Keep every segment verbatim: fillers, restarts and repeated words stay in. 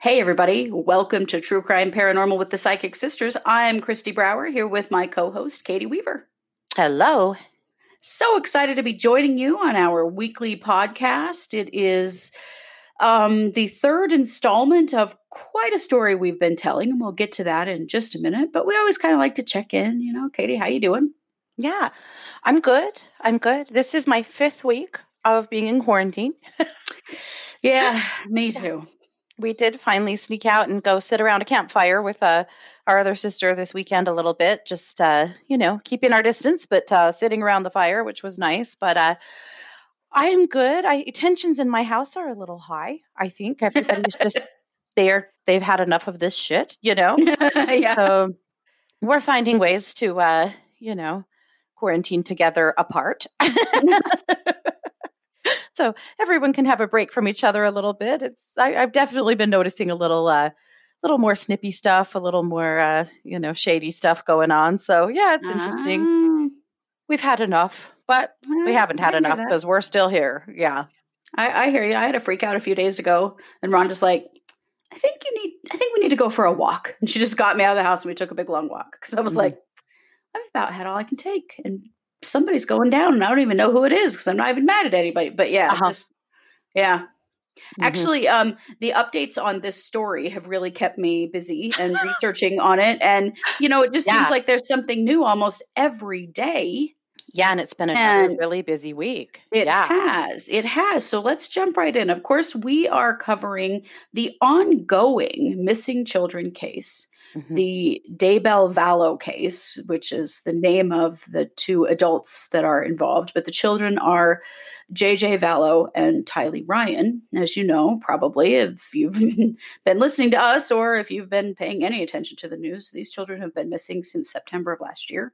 Hey everybody, welcome to True Crime Paranormal with the Psychic Sisters. I'm Christy Brower here with my co-host Katie Weaver. Hello. So excited to be joining you on our weekly podcast. It is um, the third installment of quite a story we've been telling, and we'll get to that in just a minute. But we always kind of like to check in, you know, Katie, how you doing? Yeah, I'm good. I'm good. This is my fifth week of being in quarantine. Yeah, me too. We did finally sneak out and go sit around a campfire with uh, our other sister this weekend a little bit, just, uh, you know, keeping our distance, but uh, sitting around the fire, which was nice. But uh, I am good. I, tensions in my house are a little high, I think. Everybody's just there. They've had enough of this shit, you know? Yeah. So we're finding ways to, uh, you know, quarantine together apart. So everyone can have a break from each other a little bit. It's I, I've definitely been noticing a little, uh, little more snippy stuff, a little more, uh, you know, shady stuff going on. So yeah, it's interesting. Uh, We've had enough, but we haven't had enough because we're still here. Yeah, I, I hear you. I had a freak out a few days ago, and Ron just like, I think you need, I think we need to go for a walk. And she just got me out of the house, and we took a big long walk because I was mm-hmm. like, I've about had all I can take, and somebody's going down and I don't even know who it is because I'm not even mad at anybody, but yeah, uh-huh. just, yeah, mm-hmm. actually, um, the updates on this story have really kept me busy and researching on it. And, you know, it just yeah. seems like there's something new almost every day. Yeah. And it's been a really busy week. It yeah. has, it has. So let's jump right in. Of course, we are covering the ongoing missing children case. Mm-hmm. The Daybell Vallow case, which is the name of the two adults that are involved, but the children are J J Vallow and Tylee Ryan, as you know, probably if you've been listening to us or if you've been paying any attention to the news. These children have been missing since September of last year.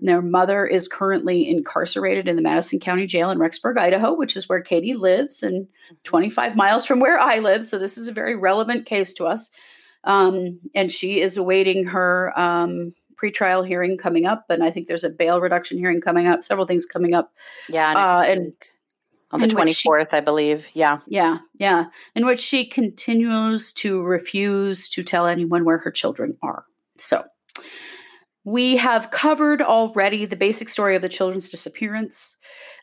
And their mother is currently incarcerated in the Madison County Jail in Rexburg, Idaho, which is where Katie lives and twenty-five miles from where I live. So this is a very relevant case to us. Um, and she is awaiting her, um, pretrial hearing coming up. And I think there's a bail reduction hearing coming up, several things coming up. Yeah. Uh, and on the and twenty-fourth, she, I believe. Yeah. Yeah. Yeah. In which she continues to refuse to tell anyone where her children are. So we have covered already the basic story of the children's disappearance,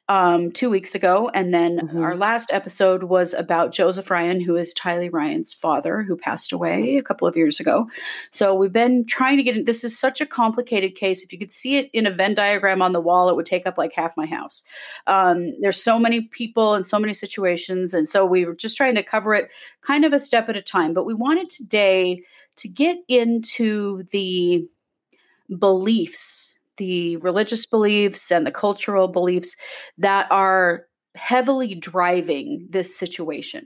um, two weeks ago. And then mm-hmm. our last episode was about Joseph Ryan, who is Tylee Ryan's father, who passed away a couple of years ago. So we've been trying to get in. This is such a complicated case. If you could see it in a Venn diagram on the wall, it would take up like half my house. Um, there's so many people and so many situations. And so we were just trying to cover it kind of a step at a time, but we wanted today to get into the beliefs, the religious beliefs and the cultural beliefs that are heavily driving this situation.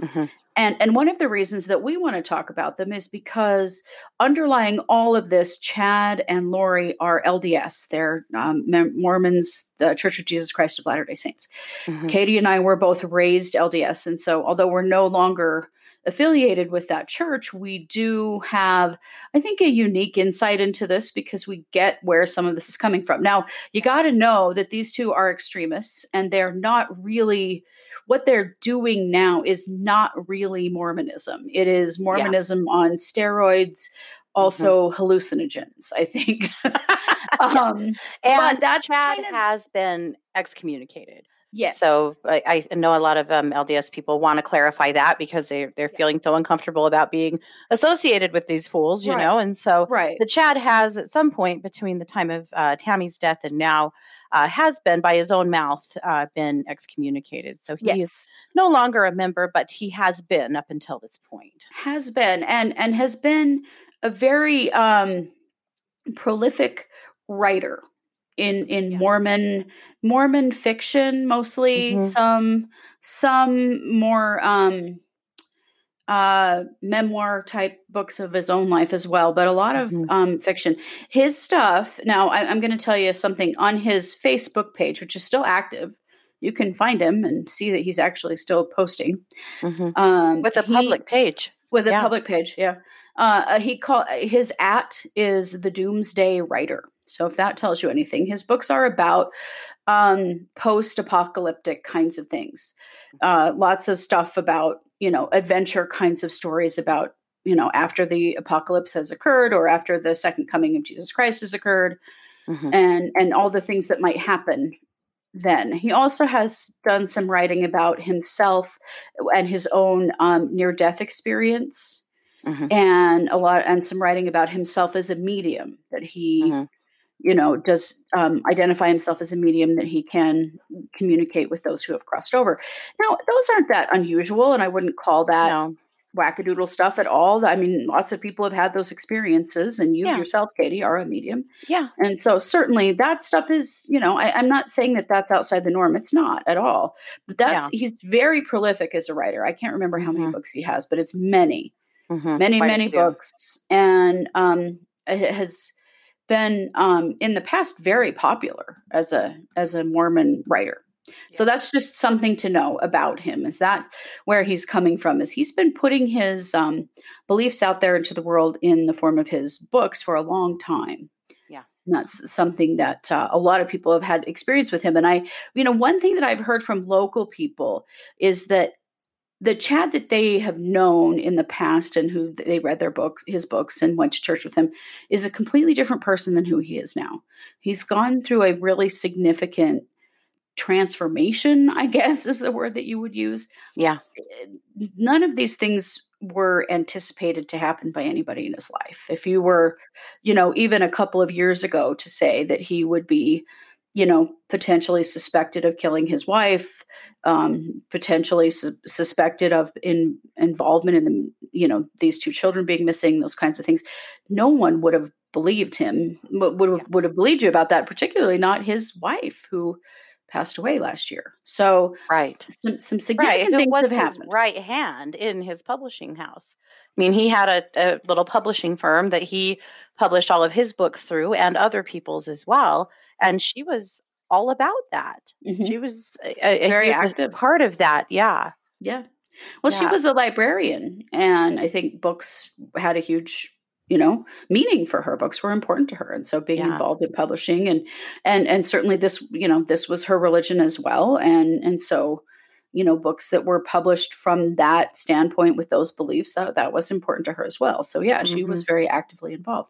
Mm-hmm. And, and one of the reasons that we want to talk about them is because underlying all of this, Chad and Lori are L D S. They're um, Mormons, the Church of Jesus Christ of Latter-day Saints. Mm-hmm. Katie and I were both raised L D S. And so although we're no longer affiliated with that church, we do have, I think, a unique insight into this because we get where some of this is coming from. Now, you got to know that these two are extremists and they're not really, what they're doing now is not really Mormonism. It is Mormonism yeah. on steroids, also mm-hmm. hallucinogens, I think. um, and that Chad kind of- has been excommunicated. Yes. So I, I know a lot of um, L D S people want to clarify that because they, they're yeah. feeling so uncomfortable about being associated with these fools, you right. know. And so right. the Chad has at some point between the time of uh, Tammy's death and now uh, has been, by his own mouth, uh, been excommunicated. So he yes. is no longer a member, but he has been up until this point. Has been and, and has been a very um, prolific writer. in in yeah. Mormon Mormon fiction mostly, mm-hmm. some some more um, uh, memoir type books of his own life as well, but a lot of mm-hmm. um, fiction. His stuff. Now, I, I'm going to tell you something on his Facebook page, which is still active. You can find him and see that he's actually still posting mm-hmm. um, with a public he, page. With yeah. a public page, yeah. Uh, he call his at is the Doomsday Writer. So if that tells you anything, his books are about um, post-apocalyptic kinds of things. Uh, lots of stuff about, you know, adventure kinds of stories about, you know, after the apocalypse has occurred or after the second coming of Jesus Christ has occurred, mm-hmm. and and all the things that might happen then. He also has done some writing about himself and his own um, near-death experience, mm-hmm. and a lot and some writing about himself as a medium that he. Mm-hmm. you know, does um, identify himself as a medium that he can communicate with those who have crossed over. Now, those aren't that unusual, and I wouldn't call that no. wackadoodle stuff at all. I mean, lots of people have had those experiences, and you yeah. yourself, Katie, are a medium. Yeah. And so certainly that stuff is, you know, I, I'm not saying that that's outside the norm. It's not at all. But that's, yeah. he's very prolific as a writer. I can't remember how many mm-hmm. books he has, but it's many, mm-hmm. many, Quite many books. And um, it has... been um, in the past very popular as a as a Mormon writer. Yeah. So that's just something to know about him, is that's where he's coming from, is he's been putting his um, beliefs out there into the world in the form of his books for a long time. Yeah. And that's something that uh, a lot of people have had experience with him. And I, you know, one thing that I've heard from local people is that the Chad that they have known in the past and who they read their books, his books, and went to church with him is a completely different person than who he is now. He's gone through a really significant transformation, I guess is the word that you would use. Yeah. None of these things were anticipated to happen by anybody in his life. If you were, you know, even a couple of years ago to say that he would be, you know, potentially suspected of killing his wife, um, potentially su- suspected of in involvement in the, you know, these two children being missing, those kinds of things. No one would have believed him, would would, yeah. would have believed you about that, particularly not his wife who passed away last year. So right. some, some significant right. things have happened. Right hand in his publishing house. I mean, he had a, a little publishing firm that he published all of his books through and other people's as well. And she was all about that. Mm-hmm. She was a, a very active part of that. Yeah. Yeah. Well, yeah. she was a librarian, and I think books had a huge, you know, meaning for her. Books were important to her. And so being yeah. involved in publishing and, and, and certainly this, you know, this was her religion as well. And, and so, you know, books that were published from that standpoint with those beliefs, that, that was important to her as well. So yeah, she mm-hmm. was very actively involved.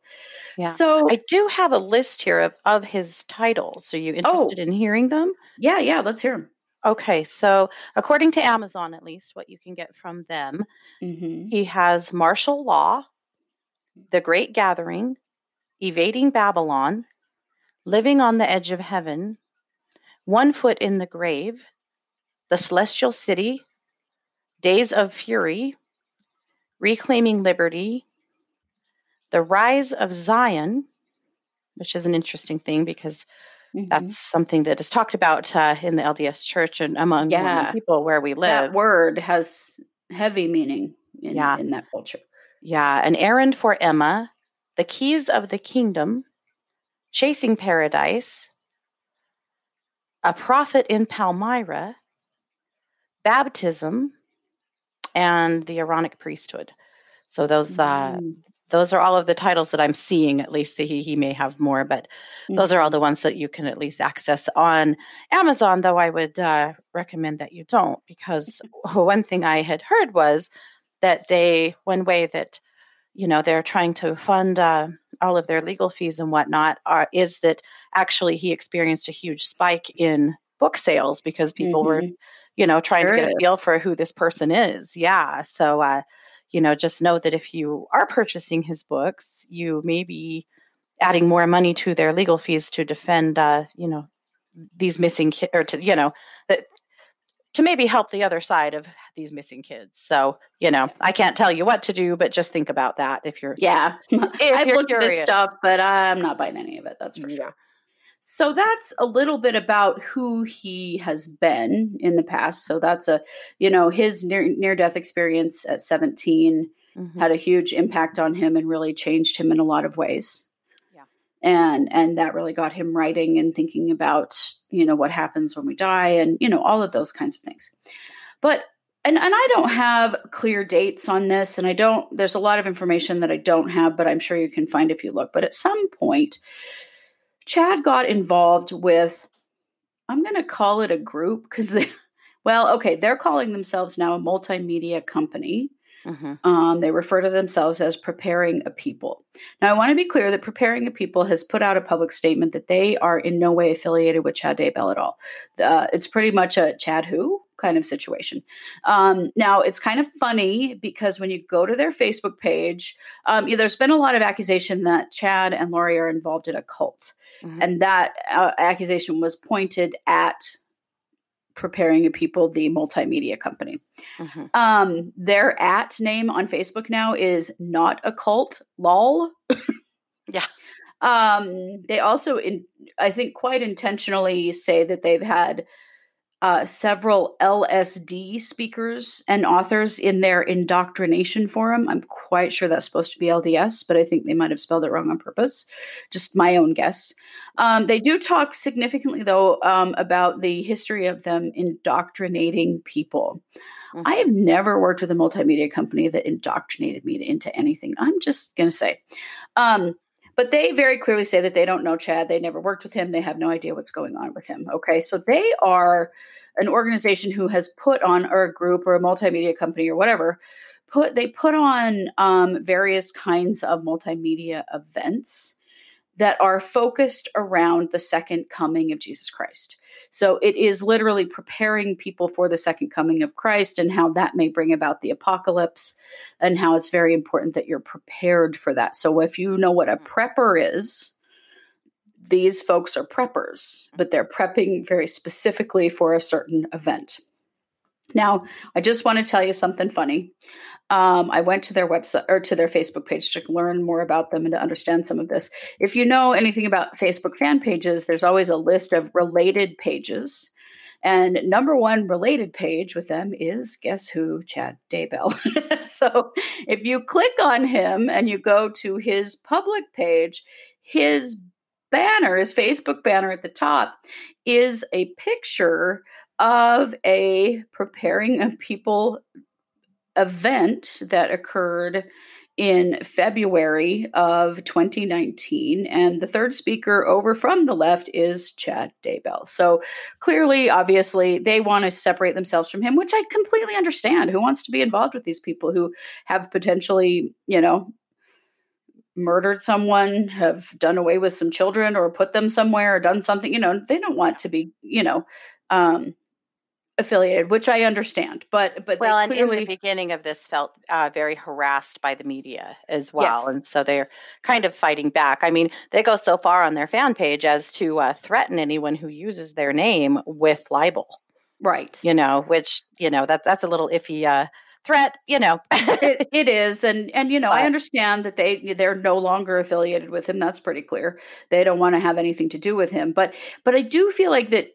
Yeah. So I do have a list here of, of his titles. Are you interested oh, in hearing them? Yeah. Yeah. Let's hear them. Okay. So according to Amazon, at least what you can get from them, mm-hmm. he has Martial Law, The Great Gathering, Evading Babylon, Living on the Edge of Heaven, One Foot in the Grave, The Celestial City, Days of Fury, Reclaiming Liberty, The Rise of Zion, which is an interesting thing because mm-hmm. that's something that is talked about uh, in the L D S Church and among yeah. people where we live. That word has heavy meaning in, yeah. in that culture. Yeah, An Errand for Emma, The Keys of the Kingdom, Chasing Paradise, A Prophet in Palmyra, Baptism, and The Aaronic Priesthood. So those uh, mm. those are all of the titles that I'm seeing, at least. He, he may have more, but mm. those are all the ones that you can at least access on Amazon, though I would uh, recommend that you don't, because one thing I had heard was that they, one way that, you know, they're trying to fund uh, all of their legal fees and whatnot are, is that actually he experienced a huge spike in book sales because people mm-hmm. were, you know, trying sure to get a feel for who this person is. Yeah. So, uh, you know, just know that if you are purchasing his books, you may be adding more money to their legal fees to defend, uh, you know, these missing kids, or to, you know, that, to maybe help the other side of these missing kids. So, you know, I can't tell you what to do, but just think about that if you're, yeah, if I've you're looked curious. At this stuff, but I'm not buying any of it. That's for yeah. sure. So that's a little bit about who he has been in the past. So that's a, you know, his near, near-death experience at seventeen mm-hmm. had a huge impact on him and really changed him in a lot of ways. Yeah. And, and that really got him writing and thinking about, you know, what happens when we die and, you know, all of those kinds of things. But, and, and I don't have clear dates on this, and I don't, there's a lot of information that I don't have, but I'm sure you can find if you look. But at some point, Chad got involved with, I'm going to call it a group because they, well, okay, they're calling themselves now a multimedia company. Mm-hmm. Um, they refer to themselves as Preparing a People. Now, I want to be clear that Preparing a People has put out a public statement that they are in no way affiliated with Chad Daybell at all. Uh, it's pretty much a Chad who kind of situation. Um, now, it's kind of funny because when you go to their Facebook page, um, yeah, there's been a lot of accusation that Chad and Lori are involved in a cult. Mm-hmm. And that uh, accusation was pointed at Preparing a People, the multimedia company. Mm-hmm. Um, their at name on Facebook now is Not a Cult, lol. Yeah. Um, they also, in, I think, quite intentionally say that they've had uh, several L S D speakers and authors in their indoctrination forum. I'm quite sure that's supposed to be L D S, but I think they might have spelled it wrong on purpose. Just my own guess. Um, they do talk significantly, though, um, about the history of them indoctrinating people. Mm-hmm. I have never worked with a multimedia company that indoctrinated me into anything. I'm just going to say. Um, But they very clearly say that they don't know Chad. They never worked with him. They have no idea what's going on with him. Okay. So they are an organization who has put on, or a group or a multimedia company or whatever, put, they put on um, various kinds of multimedia events that are focused around the second coming of Jesus Christ. So it is literally preparing people for the second coming of Christ and how that may bring about the apocalypse and how it's very important that you're prepared for that. So if you know what a prepper is, these folks are preppers, but they're prepping very specifically for a certain event. Now, I just want to tell you something funny. Um, I went to their website or to their Facebook page to learn more about them and to understand some of this. If you know anything about Facebook fan pages, there's always a list of related pages. And number one related page with them is, guess who, Chad Daybell. So if you click on him and you go to his public page, his banner, his Facebook banner at the top is a picture of a Preparing a People event that occurred in February of twenty nineteen. And the third speaker over from the left is Chad Daybell. So clearly, obviously, they want to separate themselves from him, which I completely understand. Who wants to be involved with these people who have potentially, you know, murdered someone, have done away with some children or put them somewhere or done something? You know, they don't want to be, you know, um, affiliated, which I understand, but but well, and clearly... in the beginning of this, felt uh, very harassed by the media as well, yes. And so they're kind of fighting back. I mean, they go so far on their fan page as to uh, threaten anyone who uses their name with libel, right? You know, which you know that that's a little iffy uh, threat. You know, it, it is, and and you know, but I understand that they they're no longer affiliated with him. That's pretty clear. They don't want to have anything to do with him. But but I do feel like that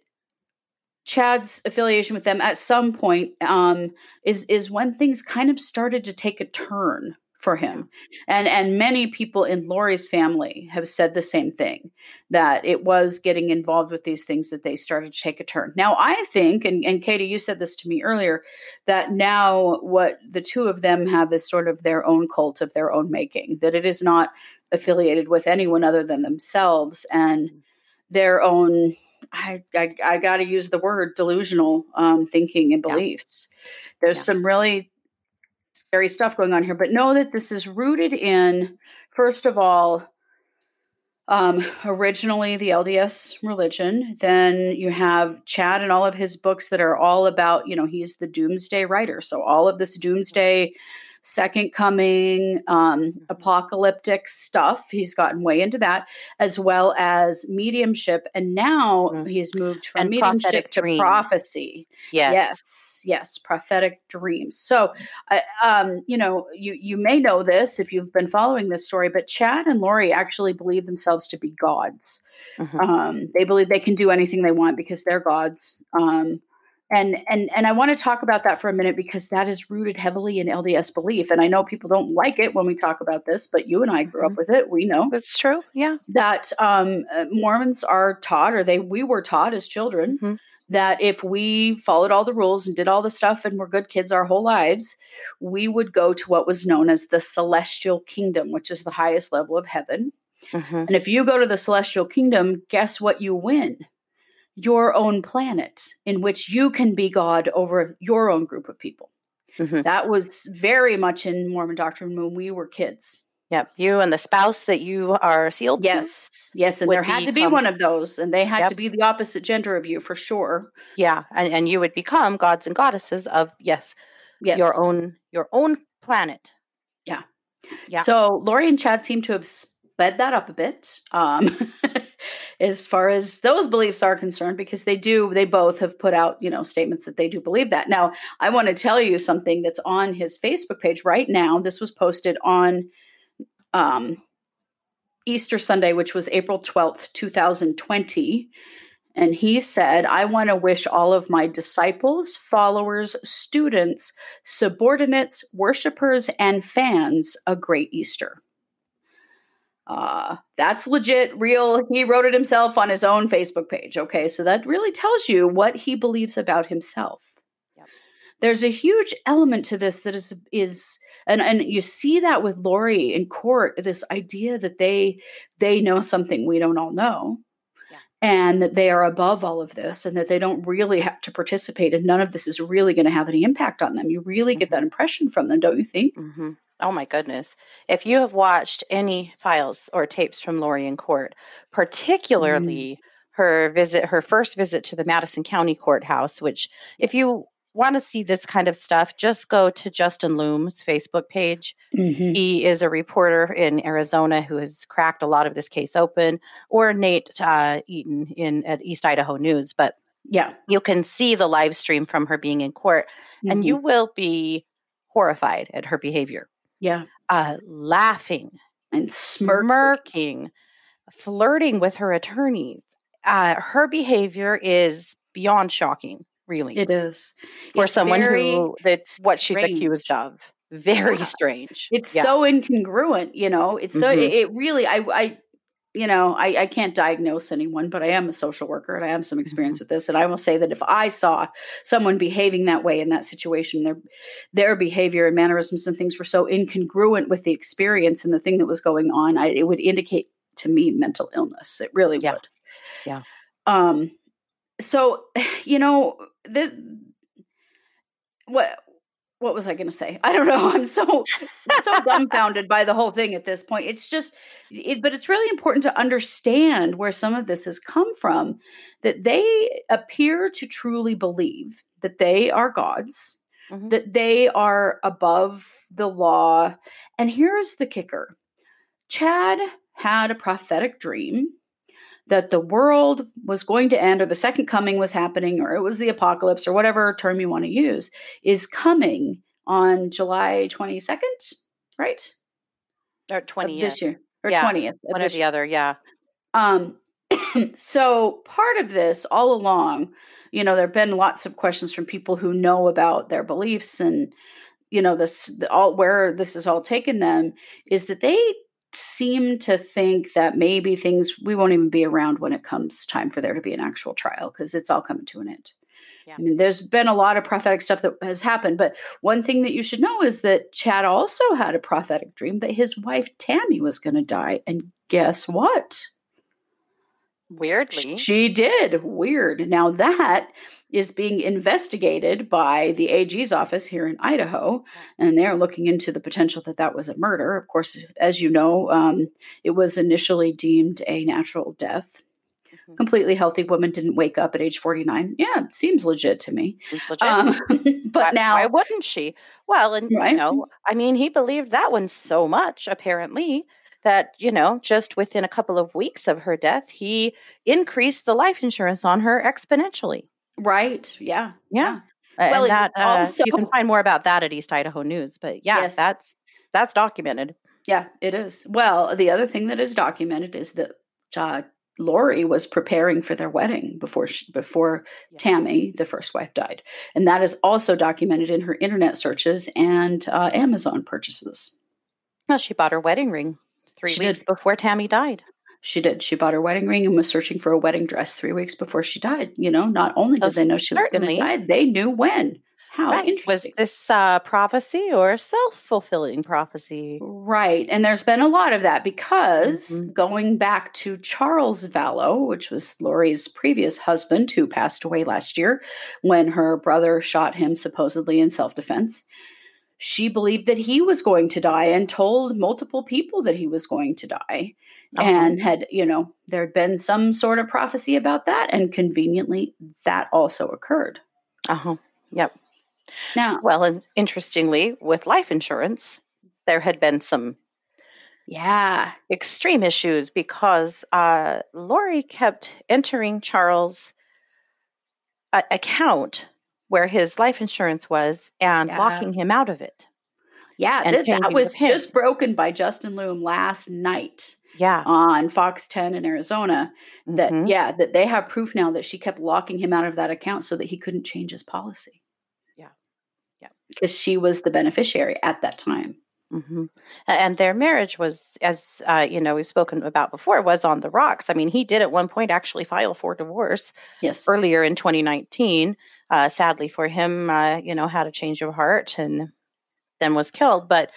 Chad's affiliation with them at some point um, is is when things kind of started to take a turn for him. And and many people in Lori's family have said the same thing, that it was getting involved with these things that they started to take a turn. Now, I think, and, and Katie, you said this to me earlier, that now what the two of them have is sort of their own cult of their own making, that it is not affiliated with anyone other than themselves and their own... I, I, I got to use the word delusional um, thinking and beliefs. Yeah. There's yeah. some really scary stuff going on here, but know that this is rooted in, first of all, um, originally the L D S religion. Then you have Chad and all of his books that are all about, you know, he's the Doomsday Writer. So all of this doomsday, second coming, um, apocalyptic stuff. He's gotten way into that, as well as mediumship. And now mm-hmm. he's moved from and mediumship to dreams. Prophecy. Yes. yes, yes, prophetic dreams. So, uh, um, you know, you, you may know this if you've been following this story, but Chad and Lori actually believe themselves to be gods. Mm-hmm. Um, they believe they can do anything they want because they're gods. Um, and, and, and I want to talk about that for a minute, because that is rooted heavily in L D S belief. And I know people don't like it when we talk about this, but you and I grew mm-hmm. up with it. We know. That's true. Yeah. That um, Mormons are taught, or they, we were taught as children, mm-hmm. that if we followed all the rules and did all the stuff and were good kids our whole lives, we would go to what was known as the celestial kingdom, which is the highest level of heaven. Mm-hmm. And if you go to the celestial kingdom, guess what you win? Your own planet, in which you can be God over your own group of people. Mm-hmm. That was very much in Mormon doctrine when we were kids. Yep. You and the spouse that you are sealed to. Yes. Yes. And there had to be one of those, and they had yep. to be the opposite gender of you for sure. Yeah. And and you would become gods and goddesses of, yes, yes. your own, your own planet. Yeah. Yeah. So Lori and Chad seem to have sped that up a bit, um, as far as those beliefs are concerned, because they do, they both have put out, you know, statements that they do believe that. Now, I want to tell you something that's on his Facebook page right now. This was posted on Um, Easter Sunday, which was April twelfth, two thousand twenty. And he said, "I want to wish all of my disciples, followers, students, subordinates, worshipers, and fans a great Easter." Uh, that's legit, real. He wrote it himself on his own Facebook page. Okay. So that really tells you what he believes about himself. Yep. There's a huge element to this that is, is, And and you see that with Lori in court, this idea that they they know something we don't all know, yeah. and that they are above all of this, and that they don't really have to participate, and none of this is really going to have any impact on them. You really mm-hmm. get that impression from them, don't you think? Mm-hmm. Oh, my goodness. If you have watched any files or tapes from Lori in court, particularly mm-hmm. her visit, her first visit to the Madison County Courthouse, which if you want to see this kind of stuff, just go to Justin Loom's Facebook page. Mm-hmm. He is a reporter in Arizona who has cracked a lot of this case open, or Nate uh, Eaton in at East Idaho News. But yeah, you can see the live stream from her being in court, mm-hmm. and you will be horrified at her behavior. Yeah, uh, laughing and smirking, flirting with her attorneys. Uh, her behavior is beyond shocking. Really, it is for it's someone who that's what she's accused of. Very yeah. strange. It's yeah. so incongruent, you know. It's mm-hmm. so it, it really. I, I, you know, I, I can't diagnose anyone, but I am a social worker and I have some experience mm-hmm. with this. And I will say that if I saw someone behaving that way in that situation, their their behavior and mannerisms and things were so incongruent with the experience and the thing that was going on, I, it would indicate to me mental illness. It really yeah. would. Yeah. Um. So, you know, the, what, what was I going to say? I don't know. I'm so, I'm so dumbfounded by the whole thing at this point. It's just, it, but it's really important to understand where some of this has come from, that they appear to truly believe that they are gods, mm-hmm. that they are above the law. And here's the kicker. Chad had a prophetic dream that the world was going to end, or the second coming was happening, or it was the apocalypse, or whatever term you want to use, is coming on July twenty-second, right? Or twentieth. Of this year. Or yeah, twentieth. Of one or the year. Other, yeah. Um, so part of this all along, you know, there have been lots of questions from people who know about their beliefs and, you know, this the, all where this has all taken them, is that they seem to think that maybe things, we won't even be around when it comes time for there to be an actual trial, because it's all coming to an end. Yeah. I mean, there's been a lot of prophetic stuff that has happened, but one thing that you should know is that Chad also had a prophetic dream that his wife Tammy was going to die. And guess what? Weirdly. She did. Weird. Now that is being investigated by the A G's office here in Idaho, and they're looking into the potential that that was a murder. Of course, as you know, um, it was initially deemed a natural death. Mm-hmm. Completely healthy woman didn't wake up at age forty-nine. Yeah, seems legit to me. Legit. Um, but why, now... Why wouldn't she? Well, and right? you know, I mean, he believed that one so much, apparently, that, you know, just within a couple of weeks of her death, he increased the life insurance on her exponentially. Right. Yeah. Yeah. yeah. Well, and that, uh, also, you can find more about that at East Idaho News, but yeah, yes. that's, that's documented. Yeah, it is. Well, the other thing that is documented is that uh, Lori was preparing for their wedding before she, before yeah. Tammy, the first wife, died. And that is also documented in her internet searches and uh, Amazon purchases. Well, she bought her wedding ring three she weeks did. before Tammy died. She did. She bought her wedding ring and was searching for a wedding dress three weeks before she died. You know, not only did oh, they know she was going to die, they knew when. How right. interesting. Was this uh, prophecy or self-fulfilling prophecy? Right. And there's been a lot of that because mm-hmm. going back to Charles Vallow, which was Lori's previous husband who passed away last year when her brother shot him supposedly in self-defense, she believed that he was going to die and told multiple people that he was going to die. Oh. And had, you know, there had been some sort of prophecy about that. And conveniently, that also occurred. Uh-huh. Yep. Now, well, and interestingly, with life insurance, there had been some yeah, extreme issues because uh, Lori kept entering Charles' uh, account where his life insurance was and yeah. locking him out of it. Yeah, and th- that was just broken by Justin Loom last night. Yeah, on Fox ten in Arizona. That mm-hmm. yeah, that they have proof now that she kept locking him out of that account so that he couldn't change his policy. Yeah, because she was the beneficiary at that time. Mm-hmm. And their marriage was, as uh, you know, we've spoken about before, was on the rocks. I mean, he did at one point actually file for divorce yes. earlier in twenty nineteen. Uh, sadly for him, uh, you know, had a change of heart and then was killed. But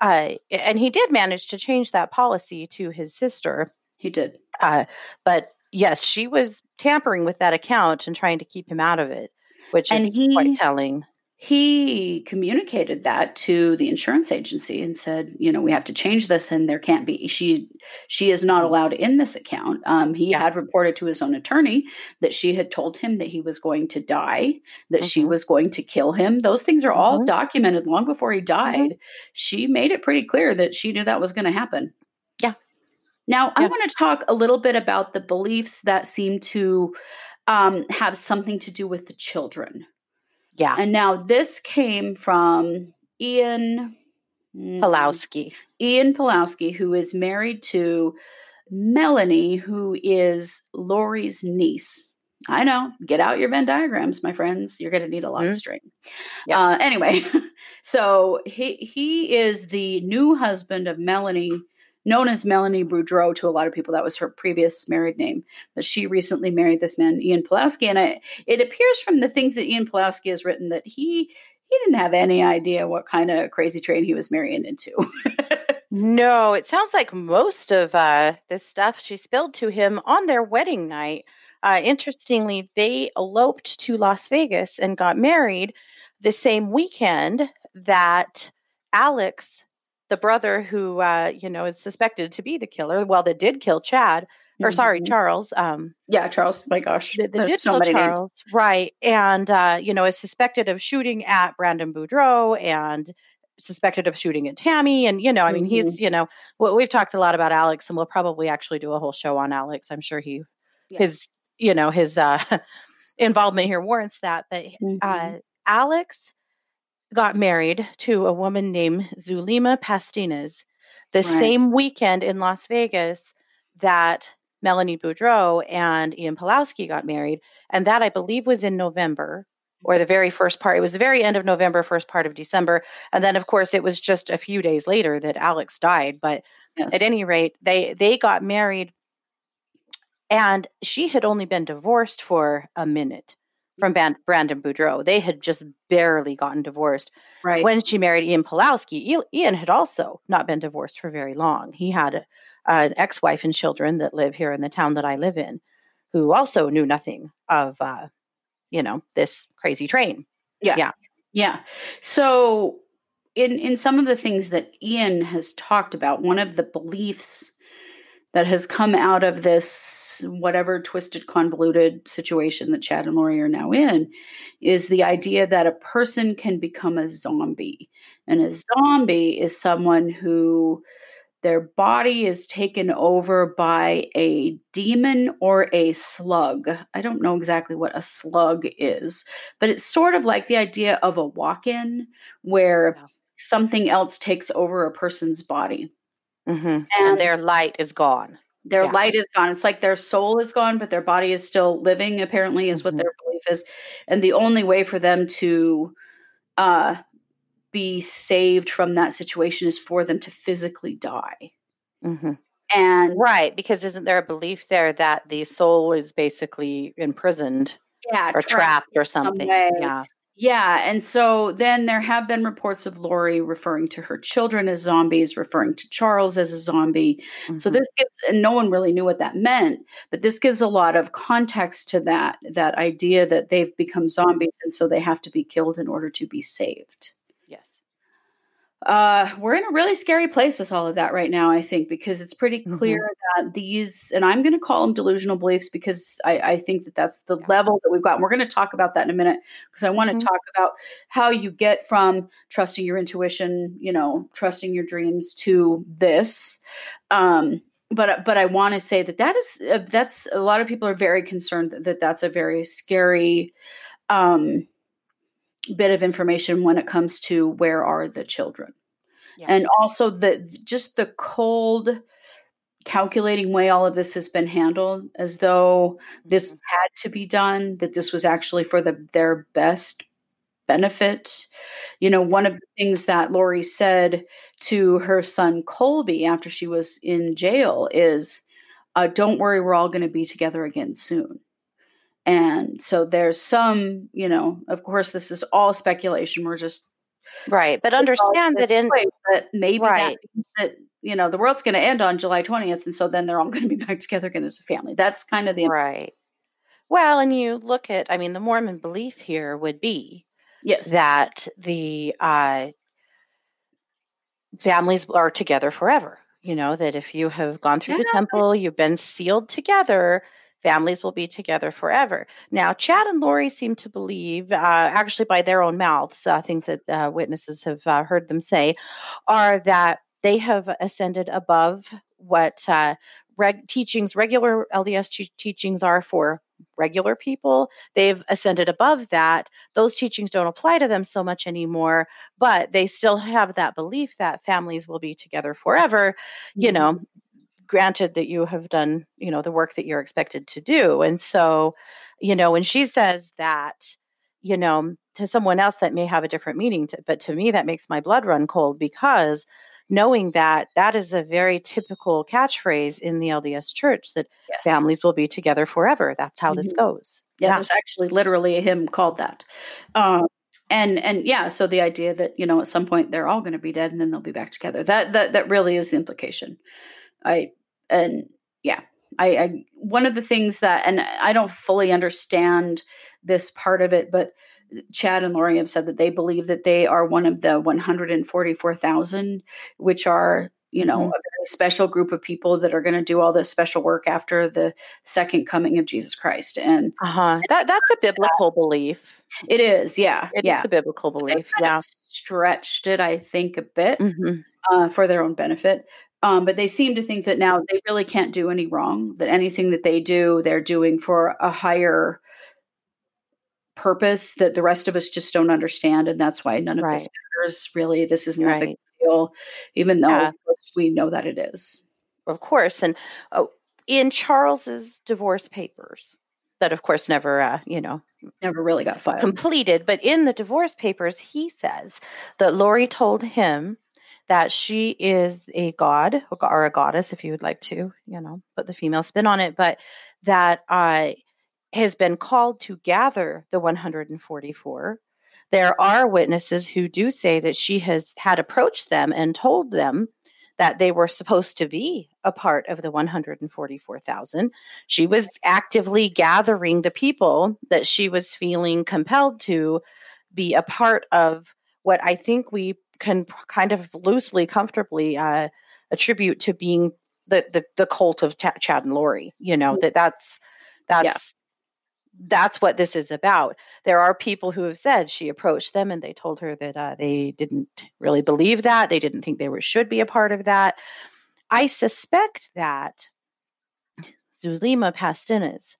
uh, and he did manage to change that policy to his sister. He did. Uh, but yes, she was tampering with that account and trying to keep him out of it, which and is he- quite telling. He communicated that to the insurance agency and said, you know, we have to change this and there can't be, she she is not allowed in this account. Um, he yeah. had reported to his own attorney that she had told him that he was going to die, that mm-hmm. she was going to kill him. Those things are mm-hmm. all documented long before he died. Mm-hmm. She made it pretty clear that she knew that was going to happen. Yeah. Now, yeah. I want to talk a little bit about the beliefs that seem to um, have something to do with the children. Yeah. And now this came from Ian Pawlowski. Ian Pawlowski, who is married to Melanie, who is Lori's niece. I know. Get out your Venn diagrams, my friends. You're going to need a lot mm-hmm. of string. Yep. Uh, anyway, so he he is the new husband of Melanie, known as Melanie Boudreaux to a lot of people. That was her previous married name. But she recently married this man, Ian Pawlowski. And I, it appears from the things that Ian Pawlowski has written that he he didn't have any idea what kind of crazy train he was marrying into. No, it sounds like most of uh, this stuff she spilled to him on their wedding night. Uh, interestingly, they eloped to Las Vegas and got married the same weekend that Alex, the brother who, uh, you know, is suspected to be the killer, well, that did kill Chad, or mm-hmm. sorry, Charles. Um, yeah, Charles, my gosh. That did so kill Charles, names. Right. And, uh, you know, is suspected of shooting at Brandon Boudreaux and suspected of shooting at Tammy. And, you know, I mean, mm-hmm. he's, you know, well, we've talked a lot about Alex and we'll probably actually do a whole show on Alex. I'm sure he, yeah. his, you know, his uh, involvement here warrants that. But mm-hmm. uh, Alex got married to a woman named Zulema Pastenes the right. same weekend in Las Vegas that Melanie Boudreaux and Ian Pawlowski got married. And that I believe was in November or the very first part. It was the very end of November, first part of December. And then of course it was just a few days later that Alex died. But yes. at any rate, they, they got married and she had only been divorced for a minute from Brandon Boudreaux. They had just barely gotten divorced. Right. When she married Ian Pawlowski, Ian had also not been divorced for very long. He had a, an ex-wife and children that live here in the town that I live in, who also knew nothing of, uh, you know, this crazy train. Yeah. Yeah. Yeah. So in, in some of the things that Ian has talked about, one of the beliefs that has come out of this whatever twisted, convoluted situation that Chad and Lori are now in is the idea that a person can become a zombie. And a zombie is someone who their body is taken over by a demon or a slug. I don't know exactly what a slug is, but it's sort of like the idea of a walk-in where yeah. something else takes over a person's body. Mm-hmm. And, and their light is gone. Their yeah. light is gone. It's like their soul is gone, but their body is still living, apparently, is mm-hmm. what their belief is. And the only way for them to uh, be saved from that situation is for them to physically die. Mm-hmm. And right, because isn't there a belief there that the soul is basically imprisoned yeah, or trapped, trapped or something? Some yeah. Yeah. And so then there have been reports of Lori referring to her children as zombies, referring to Charles as a zombie. Mm-hmm. So this gives, and no one really knew what that meant, but this gives a lot of context to that, that idea that they've become zombies. And so they have to be killed in order to be saved. Yes. Uh, we're in a really scary place with all of that right now, I think, because it's pretty clear mm-hmm. that these, and I'm going to call them delusional beliefs because I, I think that that's the yeah. level that we've got. And we're going to talk about that in a minute because I want to mm-hmm. talk about how you get from trusting your intuition, you know, trusting your dreams to this. Um, but, but I want to say that that is, uh, that's a lot of people are very concerned that, that that's a very scary, um, bit of information when it comes to where are the children yeah. and also the, just the cold calculating way all of this has been handled as though this mm-hmm. had to be done, that this was actually for the, their best benefit. You know, one of the things that Lori said to her son, Colby, after she was in jail is, uh, don't worry, we're all going to be together again soon. And so there's some, you know, of course, this is all speculation. We're just. Right. But understand that in. Way, but maybe right. that, that, you know, the world's going to end on July twentieth. And so then they're all going to be back together again as a family. That's kind of the. Right. Well, and you look at, I mean, the Mormon belief here would be. Yes. That the uh, families are together forever. You know, that if you have gone through yeah. the temple, you've been sealed together. Families will be together forever. Now, Chad and Lori seem to believe, uh, actually by their own mouths, uh, things that uh, witnesses have uh, heard them say, are that they have ascended above what uh, reg- teachings, regular L D S te- teachings are for regular people. They've ascended above that. Those teachings don't apply to them so much anymore, but they still have that belief that families will be together forever, you mm-hmm. know, granted that you have done, you know, the work that you're expected to do. And so, you know, when she says that, you know, to someone else that may have a different meaning, to, but to me, that makes my blood run cold because knowing that that is a very typical catchphrase in the L D S church that yes. families will be together forever. That's how mm-hmm. this goes. Yeah, yeah. There's actually literally a hymn called that. Um, And, and yeah, so the idea that, you know, at some point they're all going to be dead and then they'll be back together. That, that, that really is the implication. I, and yeah, I, I, one of the things that, and I don't fully understand this part of it, but Chad and Lori have said that they believe that they are one of the one hundred forty-four thousand, which are, you know, mm-hmm. a very special group of people that are going to do all this special work after the second coming of Jesus Christ. And uh-huh. that that's a biblical that, belief. It is. Yeah. It yeah. is a biblical belief. Yeah. Stretched it, I think, a bit mm-hmm. uh, for their own benefit. Um, but they seem to think that now they really can't do any wrong, that anything that they do, they're doing for a higher purpose that the rest of us just don't understand. And that's why none of right. this matters, really. This isn't right. a big deal, even though yeah. we know that it is. Of course. And oh, in Charles's divorce papers, that, of course, never, uh, you know, never really got filed. Completed. But in the divorce papers, he says that Lori told him that she is a god or a goddess, if you would like to, you know, put the female spin on it, but that uh, has been called to gather the one hundred forty-four. There are witnesses who do say that she has had approached them and told them that they were supposed to be a part of the one hundred forty-four thousand. She was actively gathering the people that she was feeling compelled to be a part of what I think we can kind of loosely, comfortably uh, attribute to being the, the, the cult of Ch- Chad and Lori, you know, that that's, that's, yeah. that's what this is about. There are people who have said she approached them and they told her that uh, they didn't really believe that. They didn't think they were, should be a part of that. I suspect that Zulema Pastenes,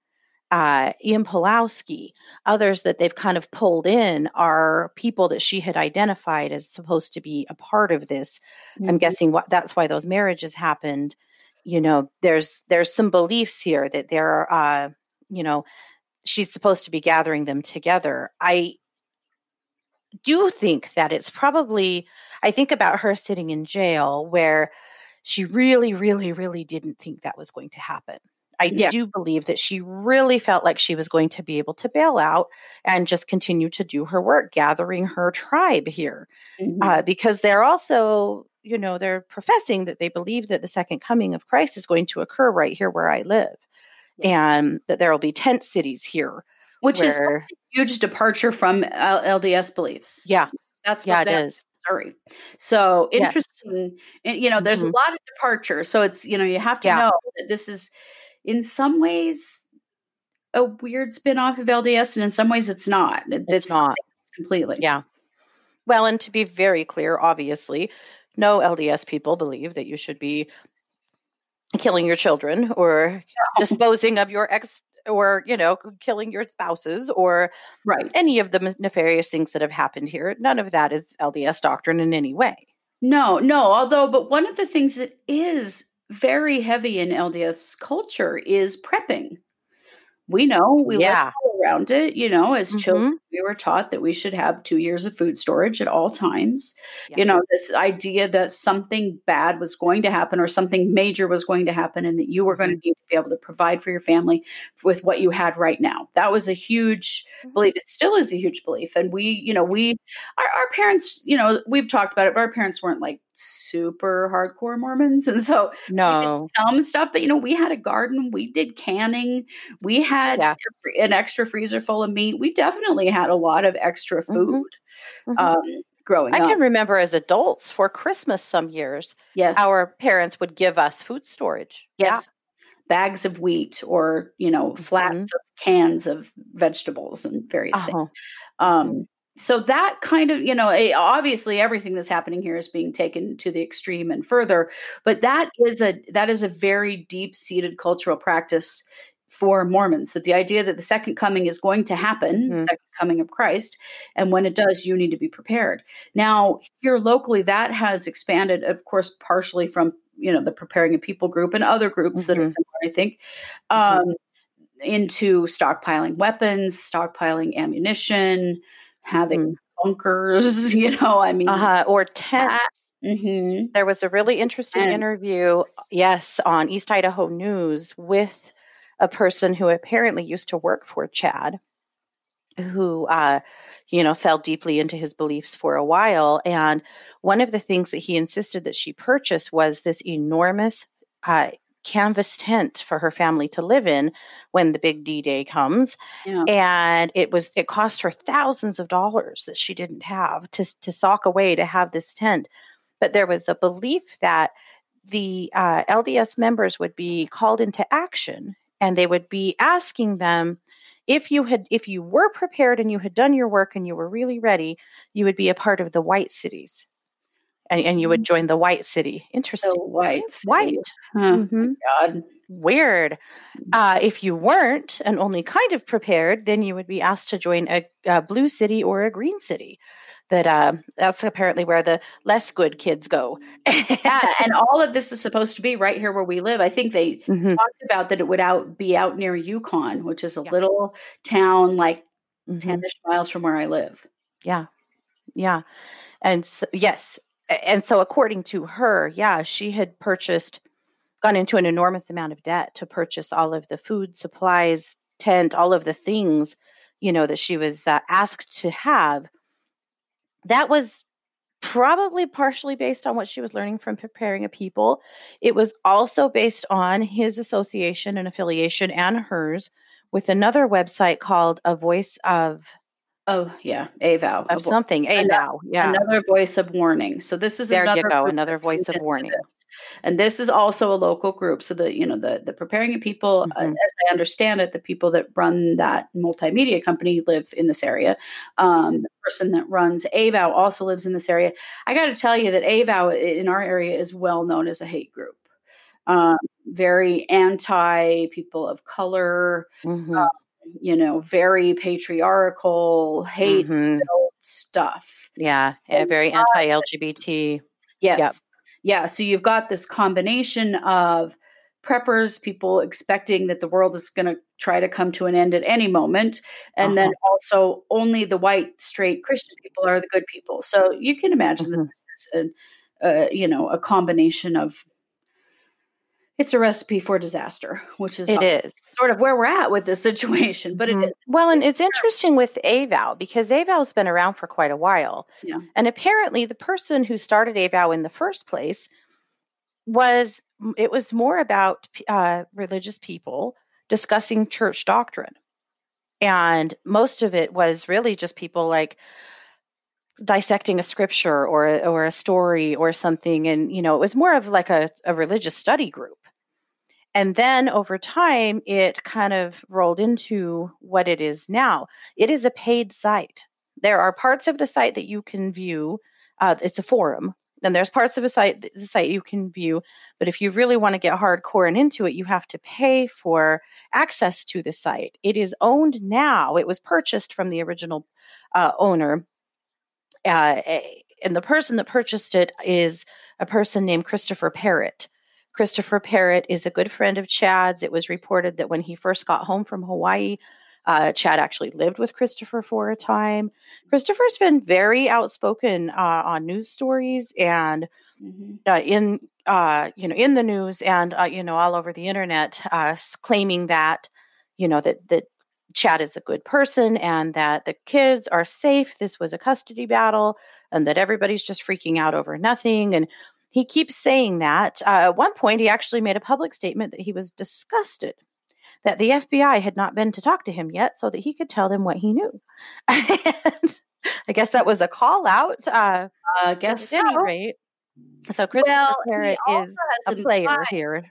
Uh, Ian Pawlowski, others that they've kind of pulled in are people that she had identified as supposed to be a part of this. Mm-hmm. I'm guessing what, that's why those marriages happened. you know, there's there's some beliefs here that there are, uh, you know, she's supposed to be gathering them together. I do think that it's probably, I think about her sitting in jail where she really, really, really didn't think that was going to happen. I yeah. do believe that she really felt like she was going to be able to bail out and just continue to do her work, gathering her tribe here, mm-hmm. uh, because they're also, you know, they're professing that they believe that the second coming of Christ is going to occur right here where I live, yeah. and that there will be tent cities here, which where, is a huge departure from L D S beliefs. Yeah, that's what yeah, that it is. Sorry. So interesting. Yes. You know, there's mm-hmm. a lot of departure. So it's, you know, you have to yeah. know that this is in some ways a weird spin-off of L D S, and in some ways it's not. It's, it's not. It's completely. Yeah. Well, and to be very clear, obviously, no L D S people believe that you should be killing your children or no. disposing of your ex or, you know, killing your spouses or right. any of the nefarious things that have happened here. None of that is L D S doctrine in any way. No, no. Although, but one of the things that is very heavy in L D S culture is prepping. We know we yeah. live all around it, you know, as mm-hmm. children, we were taught that we should have two years of food storage at all times. Yeah. You know, this idea that something bad was going to happen or something major was going to happen and that you were going to need to be able to provide for your family with what you had right now. That was a huge mm-hmm. belief. It still is a huge belief. And we, you know, we, our, our parents, you know, we've talked about it, but our parents weren't like super hardcore Mormons. And so no, some stuff, but you know, we had a garden, we did canning, we had had yeah. an extra freezer full of meat. We definitely had a lot of extra food mm-hmm. um, growing I up. I can remember as adults for Christmas some years, yes. our parents would give us food storage. Yes. Yeah. Bags of wheat or, you know, flats mm-hmm. of cans of vegetables and various uh-huh. things. Um, so that kind of, you know, obviously everything that's happening here is being taken to the extreme and further, but that is a, that is a very deep-seated cultural practice for Mormons, that the idea that the second coming is going to happen, mm-hmm. second coming of Christ, and when it does, you need to be prepared. Now, here locally, that has expanded, of course, partially from, you know, the Preparing a People group and other groups mm-hmm. that are similar, I think, um, mm-hmm. into stockpiling weapons, stockpiling ammunition, having mm-hmm. bunkers, you know, I mean. Uh-huh. Or tents. Mm-hmm. There was a really interesting and, interview, yes, on East Idaho News with a person who apparently used to work for Chad, who, uh, you know, fell deeply into his beliefs for a while. And one of the things that he insisted that she purchase was this enormous uh, canvas tent for her family to live in when the big D-Day comes. Yeah. And it was it cost her thousands of dollars that she didn't have to, to sock away to have this tent. But there was a belief that the uh, L D S members would be called into action. And they would be asking them, if you had, if you were prepared and you had done your work and you were really ready, you would be a part of the white cities, and, and you would join the white city. Interesting, the white, white, huh. mm-hmm. God, weird. Uh, if you weren't and only kind of prepared, then you would be asked to join a, a blue city or a green city. That uh, that's apparently where the less good kids go. Yeah, and all of this is supposed to be right here where we live. I think they mm-hmm. talked about that it would out be out near Yukon, which is a yeah. little town like mm-hmm. ten-ish miles from where I live. Yeah, yeah, and so, yes, and so according to her, yeah, she had purchased, gone into an enormous amount of debt to purchase all of the food supplies, tent, all of the things, you know, that she was uh, asked to have. That was probably partially based on what she was learning from Preparing a People. It was also based on his association and affiliation and hers with another website called A Voice of... Oh, yeah. A Vow. Of something. A Vow. Yeah. Another Voice of Warning. So this is there another... There you go. Another Voice of Warning. This. And this is also a local group. So the, you know, the, the Preparing a People, mm-hmm. uh, as I understand it, the people that run that multimedia company live in this area. Um, the person that runs A Vow also lives in this area. I got to tell you that A Vow in our area is well known as a hate group. Um, very anti people of color, mm-hmm. um, you know, very patriarchal, hate mm-hmm. stuff. Yeah, and very uh, anti-L G B T. Yes. Yep. Yeah, so you've got this combination of preppers, people expecting that the world is going to try to come to an end at any moment. And uh-huh. then also only the white, straight Christian people are the good people. So you can imagine uh-huh. that this is a, uh, you know, a combination of, it's a recipe for disaster, which is, it is sort of where we're at with this situation, but it mm-hmm. is. Well, and it's interesting with AVOW because AVOW's been around for quite a while. Yeah. And apparently the person who started AVOW in the first place was, it was more about uh, religious people discussing church doctrine. And most of it was really just people like dissecting a scripture or a, or a story or something. And, you know, it was more of like a, a religious study group. And then over time, it kind of rolled into what it is now. It is a paid site. There are parts of the site that you can view. Uh, it's a forum. Then there's parts of a site, the site you can view. But if you really want to get hardcore and into it, you have to pay for access to the site. It is owned now. It was purchased from the original uh, owner. Uh, and the person that purchased it is a person named Christopher Parrott. Christopher Parrott is a good friend of Chad's. It was reported that when he first got home from Hawaii, uh, Chad actually lived with Christopher for a time. Christopher's been very outspoken uh, on news stories and mm-hmm. uh, in uh, you know in the news and uh, you know all over the internet, uh, claiming that you know that that. Chad is a good person and that the kids are safe. This was a custody battle and that everybody's just freaking out over nothing. And he keeps saying that. Uh, at one point, he actually made a public statement that he was disgusted that the F B I had not been to talk to him yet so that he could tell them what he knew. And I guess that was a call out. Uh, I guess so. Right? So Christopher Parrott well, is a player implied. here.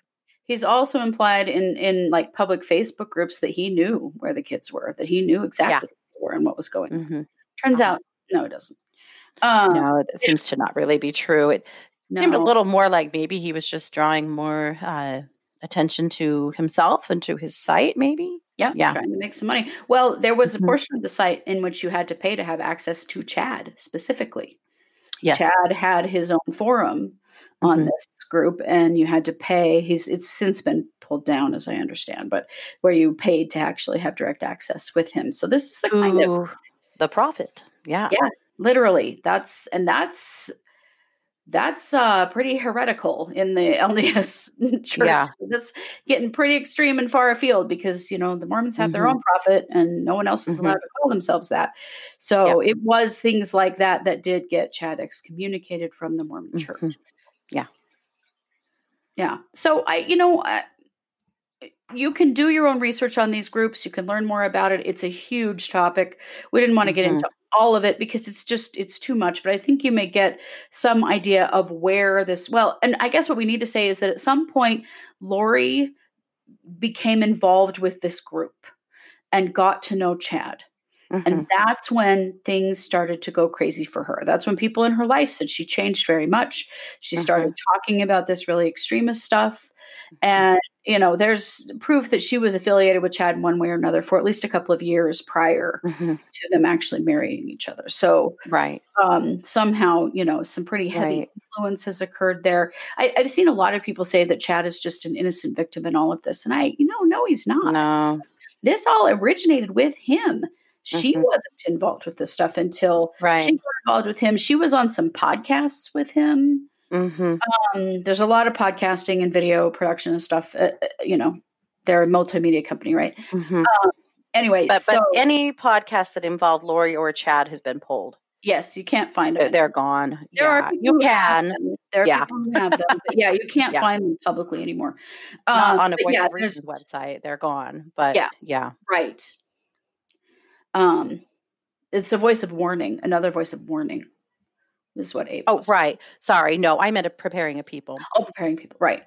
He's also implied in, in like public Facebook groups that he knew where the kids were, that he knew exactly yeah. where they were and what was going on. Mm-hmm. Turns uh-huh. out, no, it doesn't. Um, no, it seems to not really be true. It no. seemed a little more like maybe he was just drawing more uh, attention to himself and to his site, maybe. Yeah, yeah, trying to make some money. Well, there was mm-hmm. a portion of the site in which you had to pay to have access to Chad specifically. Yes. Chad had his own forum on mm-hmm. this group, and you had to pay. He's it's since been pulled down, as I understand, but where you paid to actually have direct access with him. So this is the kind Ooh, of the profit, yeah, yeah, literally. That's and that's that's uh, pretty heretical in the L D S church. Yeah. That's getting pretty extreme and far afield because you know the Mormons have mm-hmm. their own prophet, and no one else is mm-hmm. allowed to call themselves that. So yeah. it was things like that that did get Chad excommunicated from the Mormon mm-hmm. church. Yeah. Yeah. So I, you know, I, you can do your own research on these groups. You can learn more about it. It's a huge topic. We didn't want to get mm-hmm. into all of it because it's just, it's too much, but I think you may get some idea of where this, well, and I guess what we need to say is that at some point, Lori became involved with this group and got to know Chad. Mm-hmm. And that's when things started to go crazy for her. That's when people in her life said she changed very much. She mm-hmm. started talking about this really extremist stuff. And, you know, there's proof that she was affiliated with Chad in one way or another for at least a couple of years prior mm-hmm. to them actually marrying each other. So right. um, somehow, you know, some pretty heavy right. influence has occurred there. I, I've seen a lot of people say that Chad is just an innocent victim in all of this. And I, you know, no, he's not. No. This all originated with him. She mm-hmm. wasn't involved with this stuff until right. she got involved with him. She was on some podcasts with him. Mm-hmm. Um, there's a lot of podcasting and video production and stuff. Uh, you know, they're a multimedia company, right? Mm-hmm. Um, anyway. But, so, but any podcast that involved Lori or Chad has been pulled. Yes, you can't find them. They're gone. There yeah. are people you can. Who have them. There are yeah. people who have them. But yeah, you can't yeah. find them publicly anymore. Um, Not on a Voice yeah, of Reason's website. They're gone. But yeah. yeah. Right. Um, it's a voice of warning. Another voice of warning is what Abe. Oh, was. Right. Sorry. No, I meant a preparing a people. Oh, preparing people. Right.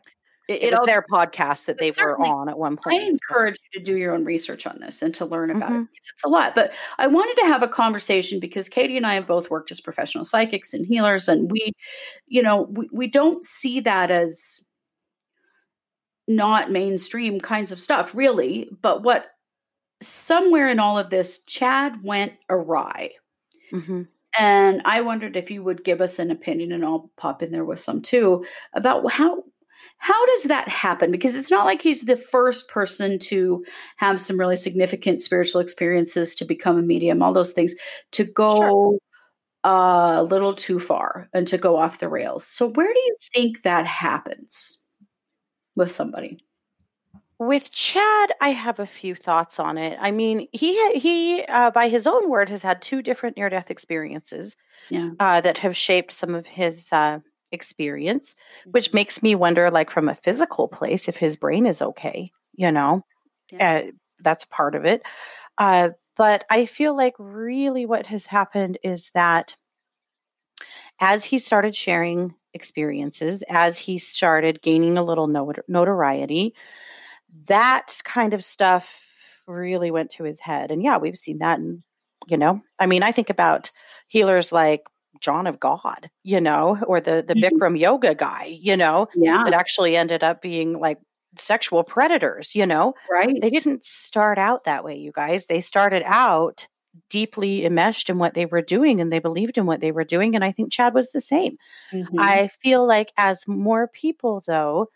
It, it, it was their podcast that they were on at one point. I encourage you to do your own research on this and to learn about mm-hmm. it. Because it's a lot, but I wanted to have a conversation because Katie and I have both worked as professional psychics and healers. And we, you know, we, we don't see that as not mainstream kinds of stuff really, but what, somewhere in all of this, Chad went awry. Mm-hmm. And I wondered if you would give us an opinion, and I'll pop in there with some too, about how How does that happen? Because it's not like he's the first person to have some really significant spiritual experiences, to become a medium, all those things, to go sure. a little too far and to go off the rails. So where do you think that happens with somebody? With Chad, I have a few thoughts on it. I mean, he, he uh, by his own word, has had two different near-death experiences yeah. uh, that have shaped some of his uh, experience, which makes me wonder, like, from a physical place, if his brain is okay, you know? Yeah. Uh, that's part of it. Uh, but I feel like really what has happened is that as he started sharing experiences, as he started gaining a little not- notoriety, that kind of stuff really went to his head. And yeah, we've seen that. And, you know, I mean, I think about healers like John of God, you know, or the, the mm-hmm. Bikram yoga guy, you know, yeah. that actually ended up being like sexual predators, you know, right. They didn't start out that way, you guys. They started out deeply enmeshed in what they were doing, and they believed in what they were doing. And I think Chad was the same. Mm-hmm. I feel like as more people, though,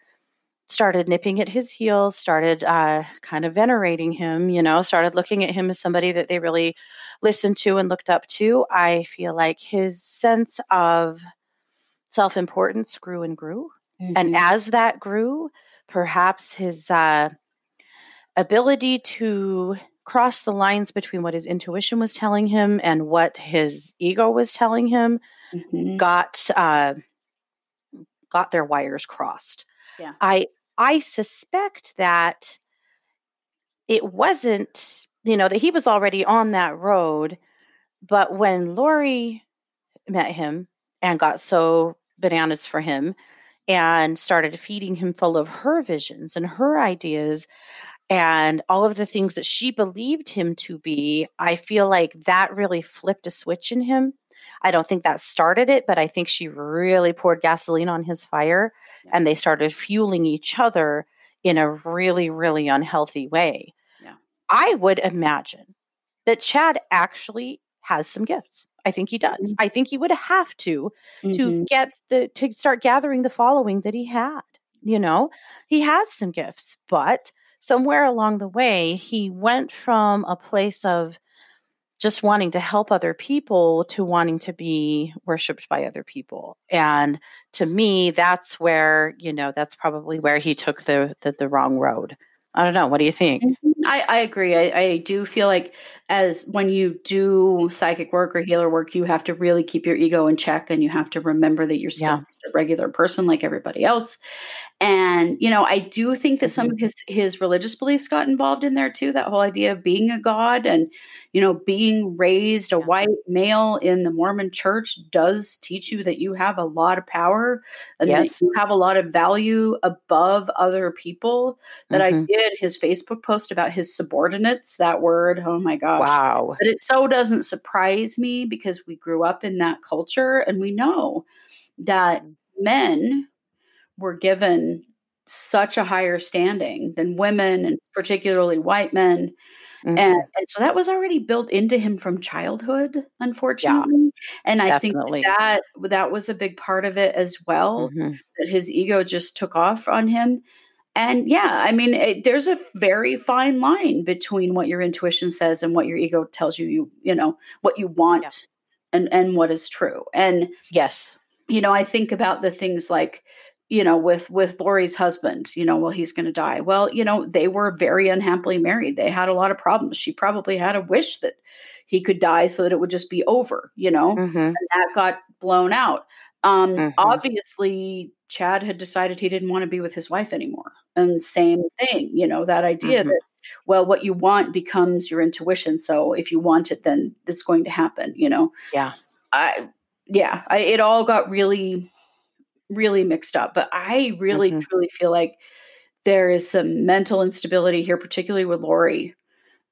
started nipping at his heels, started uh, kind of venerating him, you know, started looking at him as somebody that they really listened to and looked up to, I feel like his sense of self-importance grew and grew. Mm-hmm. And as that grew, perhaps his uh, ability to cross the lines between what his intuition was telling him and what his ego was telling him mm-hmm. got uh, got their wires crossed. Yeah. I I suspect that it wasn't, you know, that he was already on that road, but when Lori met him and got so bananas for him and started feeding him full of her visions and her ideas and all of the things that she believed him to be, I feel like that really flipped a switch in him. I don't think that started it, but I think she really poured gasoline on his fire, and they started fueling each other in a really, really unhealthy way. Yeah. I would imagine that Chad actually has some gifts. I think he does. Mm-hmm. I think he would have to, mm-hmm. to get the, to start gathering the following that he had, you know, he has some gifts, but somewhere along the way, he went from a place of just wanting to help other people to wanting to be worshipped by other people. And to me, that's where, you know, that's probably where he took the the, the wrong road. I don't know. What do you think? I, I agree. I, I do feel like as when you do psychic work or healer work, you have to really keep your ego in check, and you have to remember that you're still yeah. a regular person like everybody else. And, you know, I do think that mm-hmm. some of his, his religious beliefs got involved in there too. That whole idea of being a god and, you know, being raised a yeah. white male in the Mormon church does teach you that you have a lot of power and yes. that you have a lot of value above other people. That mm-hmm. I did his Facebook post about his subordinates, that word. Oh my gosh. Wow. But it so doesn't surprise me, because we grew up in that culture, and we know that men were given such a higher standing than women, and particularly white men. Mm-hmm. And, and so that was already built into him from childhood, unfortunately. Yeah, and I definitely. think that, that that was a big part of it as well, mm-hmm. that his ego just took off on him. And yeah, I mean, it, there's a very fine line between what your intuition says and what your ego tells you, you, you know, what you want yeah. and, and what is true. And yes, you know, I think about the things like, you know, with, with Lori's husband, you know, well, he's going to die. Well, you know, they were very unhappily married. They had a lot of problems. She probably had a wish that he could die so that it would just be over, you know, mm-hmm. and that got blown out. Um, mm-hmm. Obviously Chad had decided he didn't want to be with his wife anymore. And same thing, you know, that idea mm-hmm. that, well, what you want becomes your intuition. So if you want it, then it's going to happen, you know? Yeah. I, yeah, I, it all got really, really mixed up, but I really mm-hmm. truly feel like there is some mental instability here, particularly with Lori.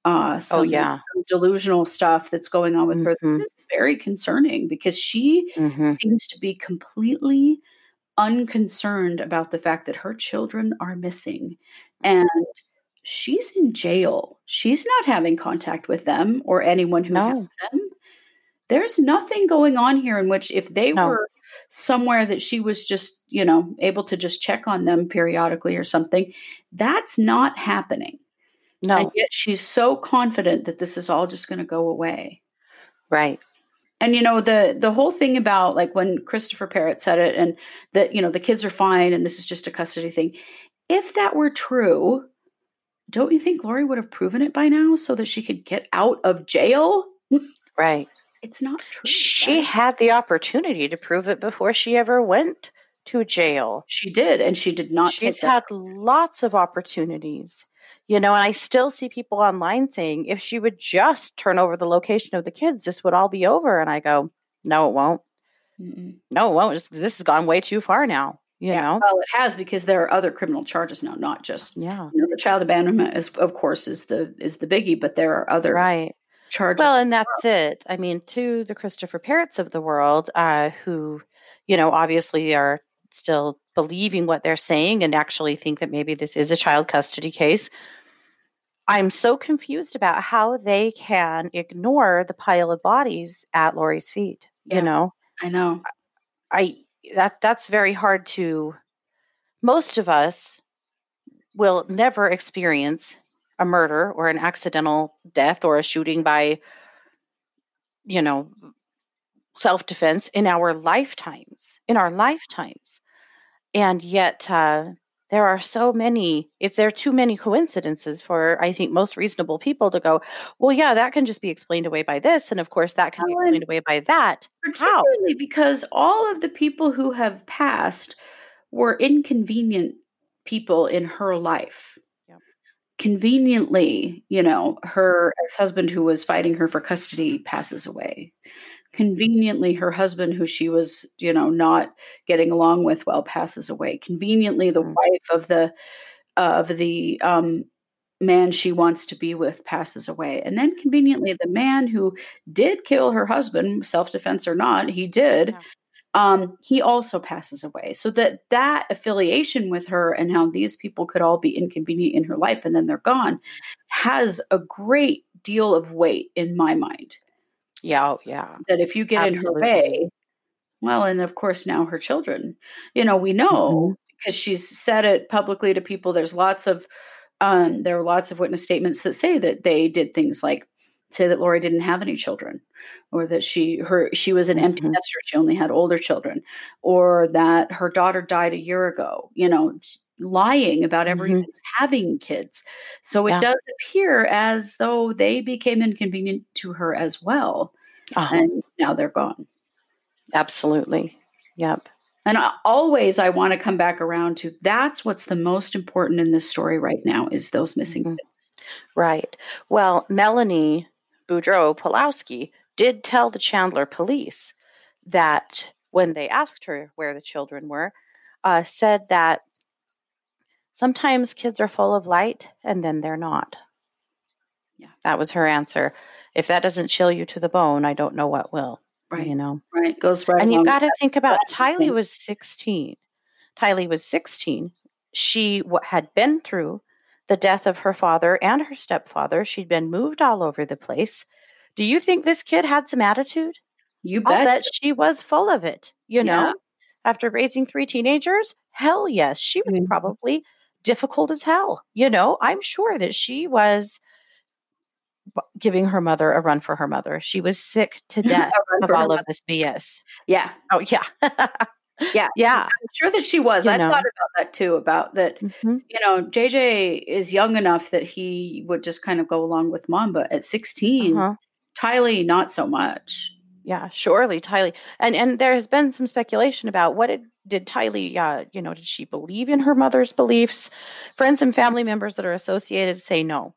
Uh, some, oh yeah. Some delusional stuff that's going on with mm-hmm. her. This is very concerning, because she mm-hmm. seems to be completely unconcerned about the fact that her children are missing, and she's in jail. She's not having contact with them or anyone who no. has them. There's nothing going on here in which if they no. were somewhere that she was just, you know, able to just check on them periodically or something. That's not happening. No. And yet she's so confident that this is all just going to go away. Right. And, you know, the the whole thing about, like, when Christopher Parrott said it, and that, you know, the kids are fine and this is just a custody thing. If that were true, don't you think Lori would have proven it by now so that she could get out of jail? Right. It's not true. She that. had the opportunity to prove it before she ever went to jail. She did, and she did not. She's take had that. lots of opportunities. You know, and I still see people online saying, if she would just turn over the location of the kids, this would all be over. And I go, no, it won't. Mm-mm. No, it won't. Just, this has gone way too far now. You yeah, know? Well, it has, because there are other criminal charges now, not just yeah. you know, the child abandonment is, of course, is the is the biggie, but there are other right. charges. Well, and that's it. I mean, to the Christopher Parrotts of the world, uh, who, you know, obviously are still believing what they're saying and actually think that maybe this is a child custody case. I'm so confused about how they can ignore the pile of bodies at Lori's feet. Yeah, you know, I know. I that that's very hard to. Most of us will never experience a murder or an accidental death or a shooting by, you know, self-defense in our lifetimes, in our lifetimes. And yet uh, there are so many, if there are too many coincidences for, I think, most reasonable people to go, well, yeah, that can just be explained away by this. And of course that can be explained away by that. Particularly How? because all of the people who have passed were inconvenient people in her life. Conveniently, you know, her ex-husband who was fighting her for custody passes away. Conveniently, her husband who she was, you know, not getting along with well passes away. Conveniently, the mm-hmm. wife of the of the um, man she wants to be with passes away. And then conveniently, the man who did kill her husband, self-defense or not, he did, yeah. um, he also passes away. So that that affiliation with her and how these people could all be inconvenient in her life and then they're gone has a great deal of weight in my mind. Yeah. Oh, yeah. That if you get Absolutely. in her way, well, and of course now her children, you know, we know mm-hmm. because she's said it publicly to people. There's lots of, um, there are lots of witness statements that say that they did things like say that Lori didn't have any children, or that she, her, she was an empty mm-hmm. nester. She only had older children, or that her daughter died a year ago, you know, lying about ever mm-hmm. even having kids. So it yeah. does appear as though they became inconvenient to her as well. Uh-huh. And now they're gone. Absolutely. Yep. And I, always I want to come back around to that's what's the most important in this story right now is those missing mm-hmm. kids. Right. Well, Melanie Boudreaux Pawlowski did tell the Chandler police that when they asked her where the children were, uh, said that sometimes kids are full of light and then they're not. Yeah. That was her answer. If that doesn't chill you to the bone, I don't know what will. Right. You know. Right. Goes right. And you got to think about Tylee was sixteen. Tylee was sixteen. She w- had been through the death of her father and her stepfather. She'd been moved all over the place. Do you think this kid had some attitude? You bet. I'll bet she was full of it, you yeah. know. After raising three teenagers? Hell yes. She was mm-hmm. probably difficult as hell. You know, I'm sure that she was giving her mother a run for her mother. She was sick to death of all of this B S. Yeah. Oh, yeah. yeah. Yeah. I'm sure that she was. You I know. thought about that too, about that, mm-hmm. you know, J J is young enough that he would just kind of go along with mom, but at sixteen, uh-huh. Tylee, not so much. Yeah, surely Tylee. And and there has been some speculation about what did, did Tylee, uh, you know, did she believe in her mother's beliefs? Friends and family members that are associated say no,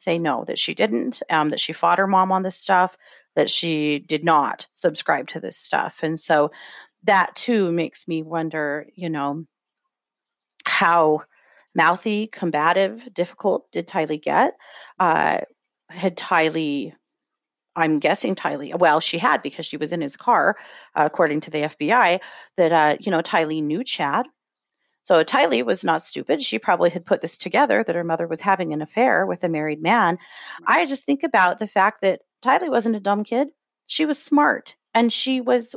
say no, that she didn't, um, that she fought her mom on this stuff, that she did not subscribe to this stuff. And so that too makes me wonder, you know, how mouthy, combative, difficult did Tylee get? Uh, had Tylee... I'm guessing Tylee, well, she had because she was in his car, uh, according to the F B I, that, uh, you know, Tylee knew Chad. So Tylee was not stupid. She probably had put this together that her mother was having an affair with a married man. Right. I just think about the fact that Tylee wasn't a dumb kid. She was smart and she was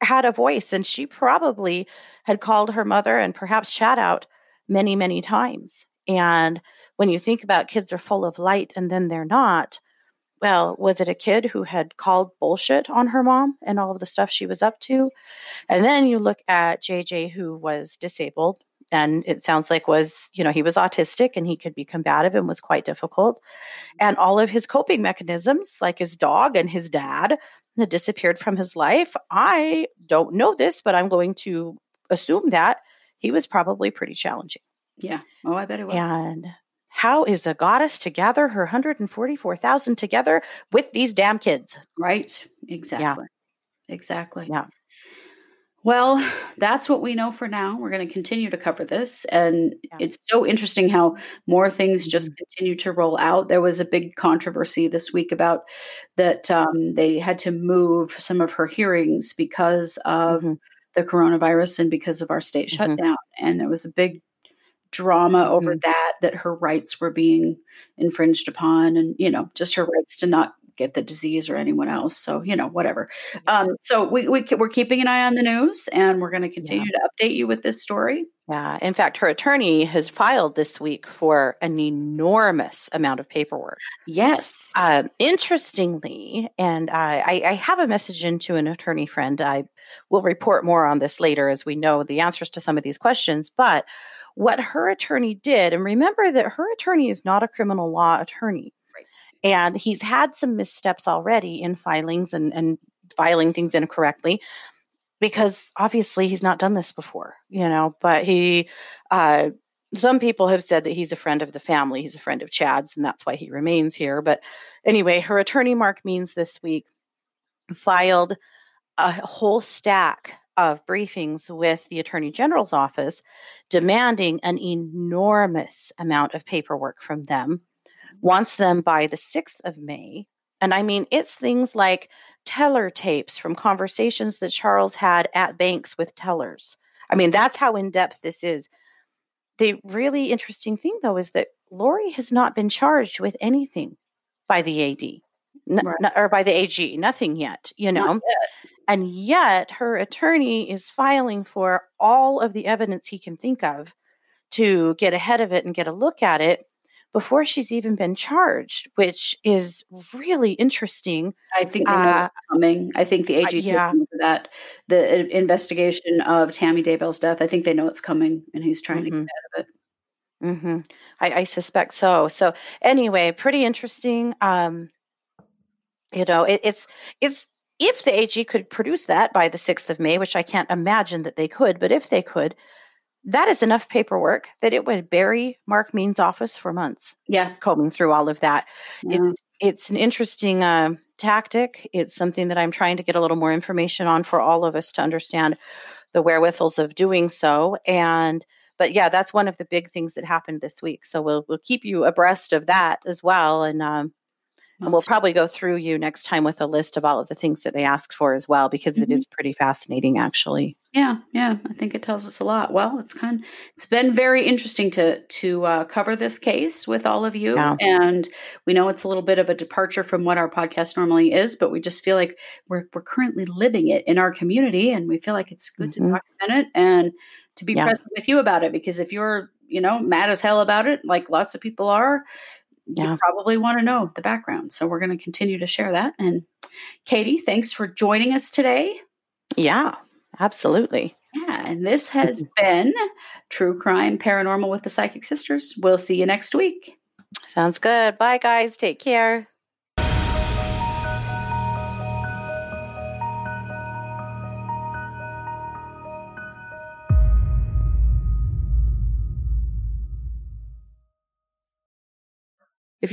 had a voice, and she probably had called her mother and perhaps Chad out many, many times. And when you think about kids are full of light and then they're not, well, was it a kid who had called bullshit on her mom and all of the stuff she was up to? And then you look at J J, who was disabled, and it sounds like was, you know, he was autistic and he could be combative and was quite difficult. And all of his coping mechanisms, like his dog and his dad, had disappeared from his life. I don't know this, but I'm going to assume that he was probably pretty challenging. Yeah. Oh, I bet it was. And how is a goddess to gather her one hundred forty-four thousand together with these damn kids? Right. Exactly. Yeah. Exactly. Yeah. Well, that's what we know for now. We're going to continue to cover this. And yeah. It's so interesting how more things just continue to roll out. There was a big controversy this week about that um, they had to move some of her hearings because of mm-hmm. the coronavirus and because of our state mm-hmm. shutdown. And there was a big drama over mm-hmm. that, that her rights were being infringed upon, and, you know, just her rights to not get the disease or anyone else. So, you know, whatever. Um, so we, we, we're keeping an eye on the news, and we're going to continue yeah. to update you with this story. Yeah. In fact, her attorney has filed this week for an enormous amount of paperwork. Yes. Um, interestingly, and uh, I, I have a message into an attorney friend. I will report more on this later as we know the answers to some of these questions, but what her attorney did, and remember that her attorney is not a criminal law attorney. And he's had some missteps already in filings and, and filing things incorrectly, because obviously he's not done this before, you know, but he, uh, some people have said that he's a friend of the family. He's a friend of Chad's, and that's why he remains here. But anyway, her attorney, Mark Means, this week filed a whole stack of briefings with the Attorney General's office demanding an enormous amount of paperwork from them. Wants them by the sixth of May. And I mean, it's things like teller tapes from conversations that Charles had at banks with tellers. I mean, that's how in-depth this is. The really interesting thing, though, is that Lori has not been charged with anything by the A D n- right. n- or by the A G, nothing yet, you know. Not yet. And yet her attorney is filing for all of the evidence he can think of to get ahead of it and get a look at it before she's even been charged, which is really interesting. I think they know uh, it's coming. I think the A G uh, yeah. that the investigation of Tammy Daybell's death, I think they know it's coming, and he's trying mm-hmm. to get out of it. Mm-hmm. I, I suspect so. So anyway, pretty interesting. Um, you know, it, it's it's if the A G could produce that by the sixth of May, which I can't imagine that they could, but if they could, that is enough paperwork that it would bury Mark Means' office for months. Yeah. Combing through all of that. Yeah. It's, it's an interesting uh, tactic. It's something that I'm trying to get a little more information on for all of us to understand the wherewithals of doing so. And, but yeah, that's one of the big things that happened this week. So we'll, we'll keep you abreast of that as well. And, um, and we'll probably go through you next time with a list of all of the things that they asked for as well, because mm-hmm. it is pretty fascinating, actually. Yeah, yeah. I think it tells us a lot. Well, it's kind of, it's been very interesting to to uh, cover this case with all of you. Yeah. And we know it's a little bit of a departure from what our podcast normally is, but we just feel like we're we're currently living it in our community, and we feel like it's good mm-hmm. to document it and to be yeah. present with you about it. Because if you're, you know, mad as hell about it, like lots of people are, yeah. you probably want to know the background. So we're going to continue to share that. And Katie, thanks for joining us today. Yeah, absolutely. Yeah. And this has been True Crime Paranormal with the Psychic Sisters. We'll see you next week. Sounds good. Bye, guys. Take care. If